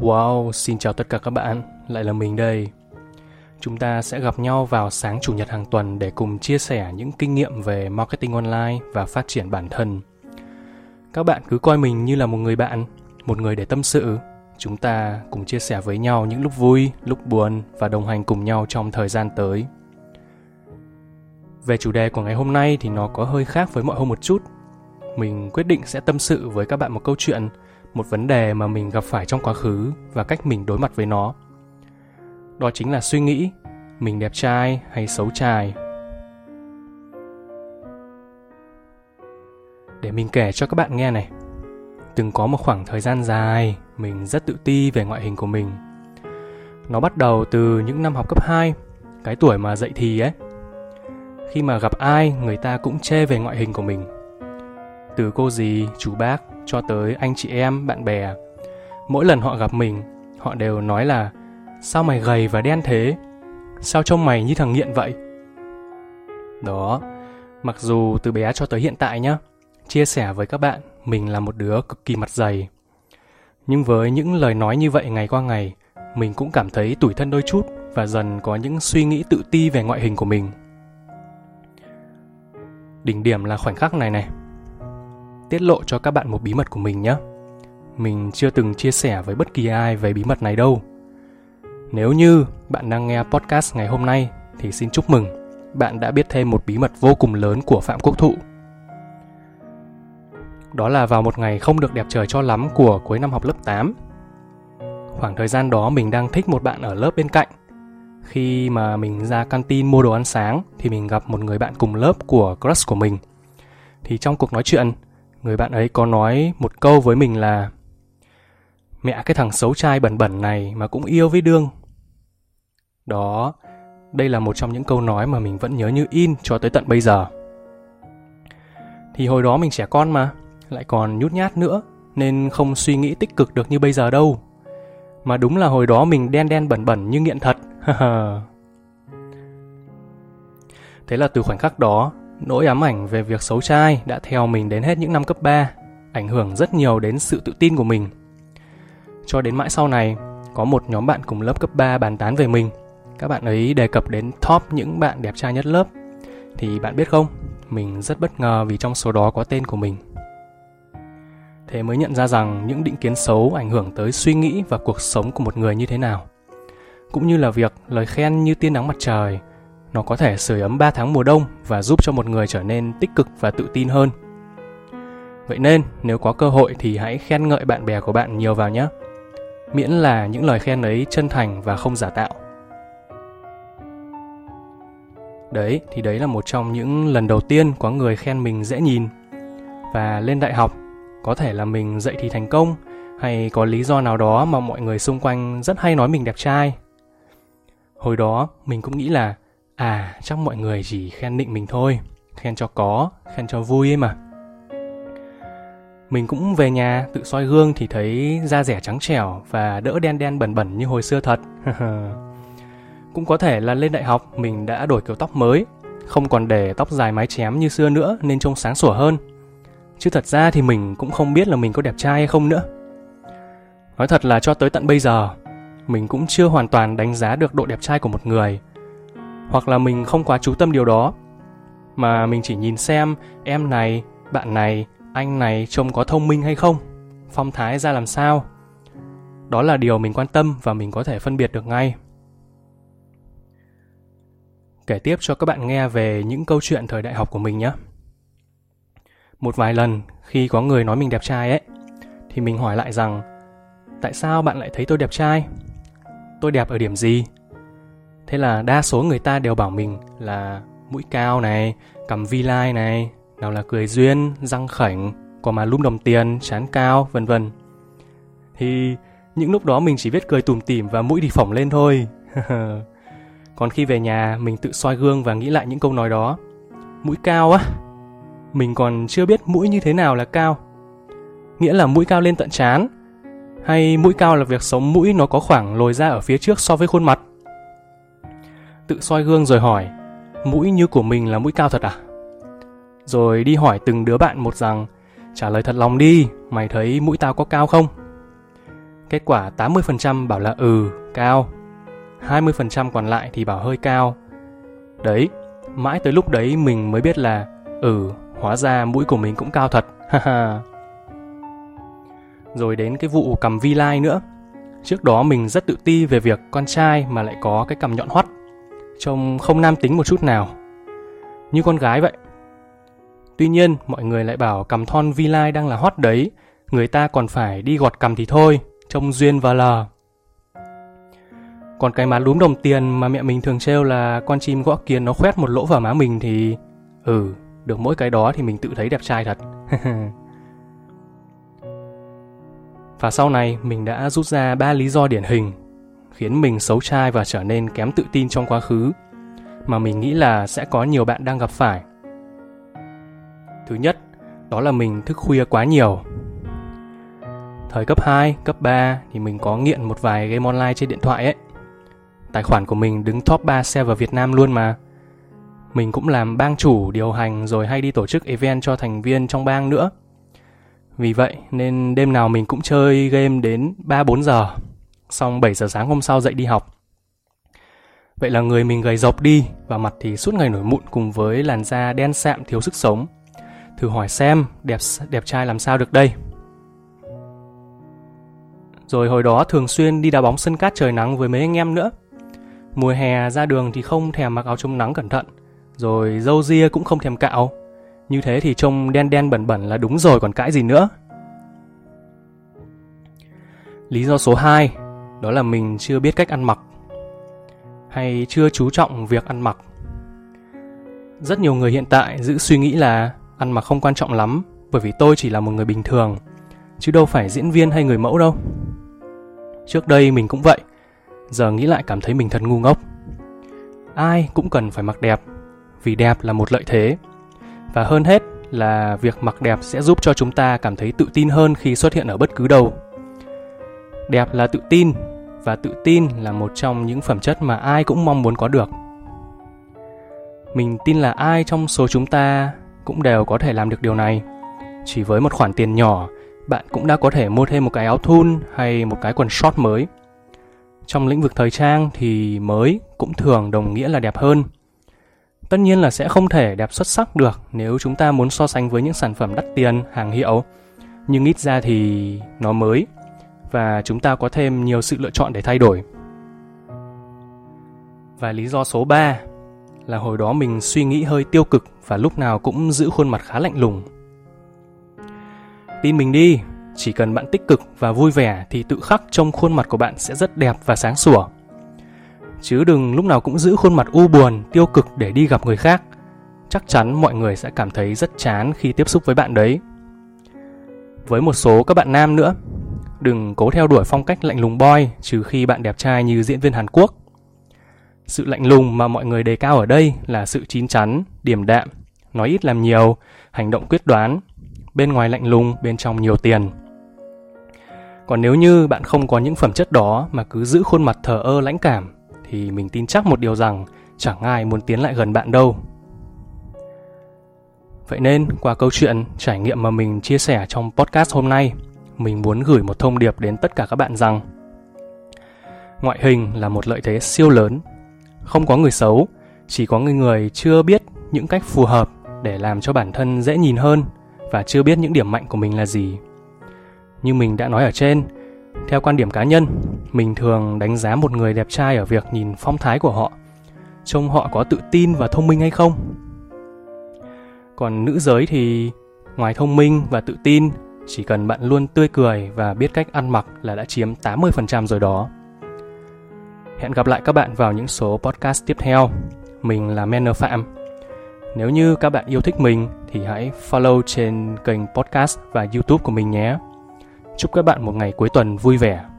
Wow, xin chào tất cả các bạn, lại là mình đây. Chúng ta sẽ gặp nhau vào sáng Chủ nhật hàng tuần để cùng chia sẻ những kinh nghiệm về marketing online và phát triển bản thân. Các bạn cứ coi mình như là một người bạn, một người để tâm sự. Chúng ta cùng chia sẻ với nhau những lúc vui, lúc buồn và đồng hành cùng nhau trong thời gian tới. Về chủ đề của ngày hôm nay thì nó có hơi khác với mọi hôm một chút. Mình quyết định sẽ tâm sự với các bạn một câu chuyện, một vấn đề mà mình gặp phải trong quá khứ và cách mình đối mặt với nó. Đó chính là suy nghĩ, mình đẹp trai hay xấu trai. Để mình kể cho các bạn nghe này. Từng có một khoảng thời gian dài, mình rất tự ti về ngoại hình của mình. Nó bắt đầu từ những năm học cấp 2, cái tuổi mà dậy thì ấy. Khi mà gặp ai, người ta cũng chê về ngoại hình của mình. Từ cô dì, chú bác, cho tới anh chị em, bạn bè. Mỗi lần họ gặp mình, họ đều nói là: sao mày gầy và đen thế? Sao trông mày như thằng nghiện vậy? Đó, mặc dù từ bé cho tới hiện tại nhá, chia sẻ với các bạn, mình là một đứa cực kỳ mặt dày. Nhưng với những lời nói như vậy ngày qua ngày, mình cũng cảm thấy tủi thân đôi chút và dần có những suy nghĩ tự ti về ngoại hình của mình. Đỉnh điểm là khoảnh khắc này. Tiết lộ cho các bạn một bí mật của mình nhé. Mình chưa từng chia sẻ với bất kỳ ai về bí mật này đâu. Nếu như bạn đang nghe podcast ngày hôm nay thì xin chúc mừng, bạn đã biết thêm một bí mật vô cùng lớn của Phạm Quốc Thụ. Đó là vào một ngày không được đẹp trời cho lắm của cuối năm học lớp 8. Khoảng thời gian đó mình đang thích một bạn ở lớp bên cạnh. Khi mà mình ra canteen mua đồ ăn sáng thì mình gặp một người bạn cùng lớp của crush của mình. Thì trong cuộc nói chuyện, người bạn ấy có nói một câu với mình là: mẹ cái thằng xấu trai bẩn bẩn này mà cũng yêu với đương. Đó, đây là một trong những câu nói mà mình vẫn nhớ như in cho tới tận bây giờ. Thì hồi đó mình trẻ con mà, lại còn nhút nhát nữa, nên không suy nghĩ tích cực được như bây giờ đâu. Mà đúng là hồi đó mình đen đen bẩn bẩn như nghiện thật. Thế là từ khoảnh khắc đó, nỗi ám ảnh về việc xấu trai đã theo mình đến hết những năm cấp 3, ảnh hưởng rất nhiều đến sự tự tin của mình. Cho đến mãi sau này, có một nhóm bạn cùng lớp cấp 3 bàn tán về mình. Các bạn ấy đề cập đến top những bạn đẹp trai nhất lớp. Thì bạn biết không, mình rất bất ngờ vì trong số đó có tên của mình. Thế mới nhận ra rằng những định kiến xấu ảnh hưởng tới suy nghĩ và cuộc sống của một người như thế nào. Cũng như là việc lời khen như tia nắng mặt trời, nó có thể sưởi ấm 3 tháng mùa đông và giúp cho một người trở nên tích cực và tự tin hơn. Vậy nên, nếu có cơ hội thì hãy khen ngợi bạn bè của bạn nhiều vào nhé. Miễn là những lời khen ấy chân thành và không giả tạo. Đấy là một trong những lần đầu tiên có người khen mình dễ nhìn. Và lên đại học, có thể là mình dậy thì thành công, hay có lý do nào đó mà mọi người xung quanh rất hay nói mình đẹp trai. Hồi đó, mình cũng nghĩ là chắc mọi người chỉ khen nịnh mình thôi, khen cho có, khen cho vui ấy mà. Mình cũng về nhà tự soi gương thì thấy da dẻ trắng trẻo và đỡ đen đen bẩn bẩn như hồi xưa thật. Cũng có thể là lên đại học mình đã đổi kiểu tóc mới, không còn để tóc dài mái chém như xưa nữa nên trông sáng sủa hơn. Chứ thật ra thì mình cũng không biết là mình có đẹp trai hay không nữa. Nói thật là cho tới tận bây giờ, mình cũng chưa hoàn toàn đánh giá được độ đẹp trai của một người. Hoặc là mình không quá chú tâm điều đó, mà mình chỉ nhìn xem em này, bạn này, anh này trông có thông minh hay không, phong thái ra làm sao. Đó là điều mình quan tâm và mình có thể phân biệt được ngay. Kể tiếp cho các bạn nghe về những câu chuyện thời đại học của mình nhé. Một vài lần khi có người nói mình đẹp trai ấy, thì mình hỏi lại rằng: tại sao bạn lại thấy tôi đẹp trai? Tôi đẹp ở điểm gì? Thế là đa số người ta đều bảo mình là mũi cao này, cằm vi lai này, nào là cười duyên, răng khểnh, có má lúm đồng tiền, trán cao, vân vân. Thì những lúc đó mình chỉ biết cười tủm tỉm và mũi thì phỏng lên thôi. Còn khi về nhà mình tự soi gương và nghĩ lại những câu nói đó. Mũi cao á? Mình còn chưa biết mũi như thế nào là cao. Nghĩa là mũi cao lên tận trán? Hay mũi cao là việc sống mũi nó có khoảng lồi ra ở phía trước so với khuôn mặt? Tự soi gương rồi hỏi: mũi như của mình là mũi cao thật à? Rồi đi hỏi từng đứa bạn một rằng: trả lời thật lòng đi, mày thấy mũi tao có cao không? Kết quả 80% bảo là ừ, cao, 20% còn lại thì bảo hơi cao. Đấy, mãi tới lúc đấy mình mới biết là ừ, hóa ra mũi của mình cũng cao thật. Rồi đến cái vụ cằm vi lai nữa. Trước đó mình rất tự ti về việc con trai mà lại có cái cằm nhọn hoắt, trông không nam tính một chút nào, như con gái vậy. Tuy nhiên mọi người lại bảo cằm thon vi lai đang là hot đấy, người ta còn phải đi gọt cằm thì thôi, trông duyên và lờ. Còn cái má lúm đồng tiền mà mẹ mình thường trêu là con chim gõ kiến nó khoét một lỗ vào má mình thì ừ, được mỗi cái đó thì mình tự thấy đẹp trai thật. Và sau này mình đã rút ra 3 lý do điển hình khiến mình xấu trai và trở nên kém tự tin trong quá khứ, mà mình nghĩ là sẽ có nhiều bạn đang gặp phải. Thứ nhất, đó là mình thức khuya quá nhiều. Thời cấp 2, cấp 3 thì mình có nghiện một vài game online trên điện thoại ấy. Tài khoản của mình đứng top 3 server Việt Nam luôn mà. Mình cũng làm bang chủ, điều hành rồi hay đi tổ chức event cho thành viên trong bang nữa. Vì vậy nên đêm nào mình cũng chơi game đến 3-4 giờ, xong 7 giờ sáng hôm sau dậy đi học. Vậy là người mình gầy rộc đi, và mặt thì suốt ngày nổi mụn cùng với làn da đen sạm thiếu sức sống. Thử hỏi xem, đẹp trai làm sao được đây. Rồi hồi đó thường xuyên đi đá bóng sân cát trời nắng với mấy anh em nữa. Mùa hè ra đường thì không thèm mặc áo chống nắng cẩn thận, rồi râu ria cũng không thèm cạo. Như thế thì trông đen đen bẩn bẩn là đúng rồi còn cãi gì nữa. Lý do số 2, đó là mình chưa biết cách ăn mặc, hay chưa chú trọng việc ăn mặc. Rất nhiều người hiện tại giữ suy nghĩ là ăn mặc không quan trọng lắm, bởi vì tôi chỉ là một người bình thường, chứ đâu phải diễn viên hay người mẫu đâu. Trước đây mình cũng vậy, giờ nghĩ lại cảm thấy mình thật ngu ngốc. Ai cũng cần phải mặc đẹp, vì đẹp là một lợi thế. Và hơn hết là việc mặc đẹp sẽ giúp cho chúng ta cảm thấy tự tin hơn khi xuất hiện ở bất cứ đâu. Đẹp là tự tin, và tự tin là một trong những phẩm chất mà ai cũng mong muốn có được. Mình tin là ai trong số chúng ta cũng đều có thể làm được điều này. Chỉ với một khoản tiền nhỏ, bạn cũng đã có thể mua thêm một cái áo thun hay một cái quần short mới. Trong lĩnh vực thời trang thì mới cũng thường đồng nghĩa là đẹp hơn. Tất nhiên là sẽ không thể đẹp xuất sắc được nếu chúng ta muốn so sánh với những sản phẩm đắt tiền, hàng hiệu. Nhưng ít ra thì nó mới, và chúng ta có thêm nhiều sự lựa chọn để thay đổi. Và lý do số 3 là hồi đó mình suy nghĩ hơi tiêu cực và lúc nào cũng giữ khuôn mặt khá lạnh lùng. Tin mình đi, chỉ cần bạn tích cực và vui vẻ thì tự khắc trông khuôn mặt của bạn sẽ rất đẹp và sáng sủa. Chứ đừng lúc nào cũng giữ khuôn mặt u buồn, tiêu cực để đi gặp người khác. Chắc chắn mọi người sẽ cảm thấy rất chán khi tiếp xúc với bạn đấy. Với một số các bạn nam nữa, đừng cố theo đuổi phong cách lạnh lùng boy trừ khi bạn đẹp trai như diễn viên Hàn Quốc. Sự lạnh lùng mà mọi người đề cao ở đây là sự chín chắn, điềm đạm, nói ít làm nhiều, hành động quyết đoán, bên ngoài lạnh lùng, bên trong nhiều tiền. Còn nếu như bạn không có những phẩm chất đó mà cứ giữ khuôn mặt thờ ơ lãnh cảm, thì mình tin chắc một điều rằng chẳng ai muốn tiến lại gần bạn đâu. Vậy nên qua câu chuyện, trải nghiệm mà mình chia sẻ trong podcast hôm nay, mình muốn gửi một thông điệp đến tất cả các bạn rằng ngoại hình là một lợi thế siêu lớn. Không có người xấu, chỉ có người chưa biết những cách phù hợp để làm cho bản thân dễ nhìn hơn và chưa biết những điểm mạnh của mình là gì. Như mình đã nói ở trên, theo quan điểm cá nhân, mình thường đánh giá một người đẹp trai ở việc nhìn phong thái của họ, trông họ có tự tin và thông minh hay không. Còn nữ giới thì ngoài thông minh và tự tin, chỉ cần bạn luôn tươi cười và biết cách ăn mặc là đã chiếm 80% rồi đó. Hẹn gặp lại các bạn vào những số podcast tiếp theo. Mình là Menor Phạm. Nếu như các bạn yêu thích mình thì hãy follow trên kênh podcast và YouTube của mình nhé. Chúc các bạn một ngày cuối tuần vui vẻ.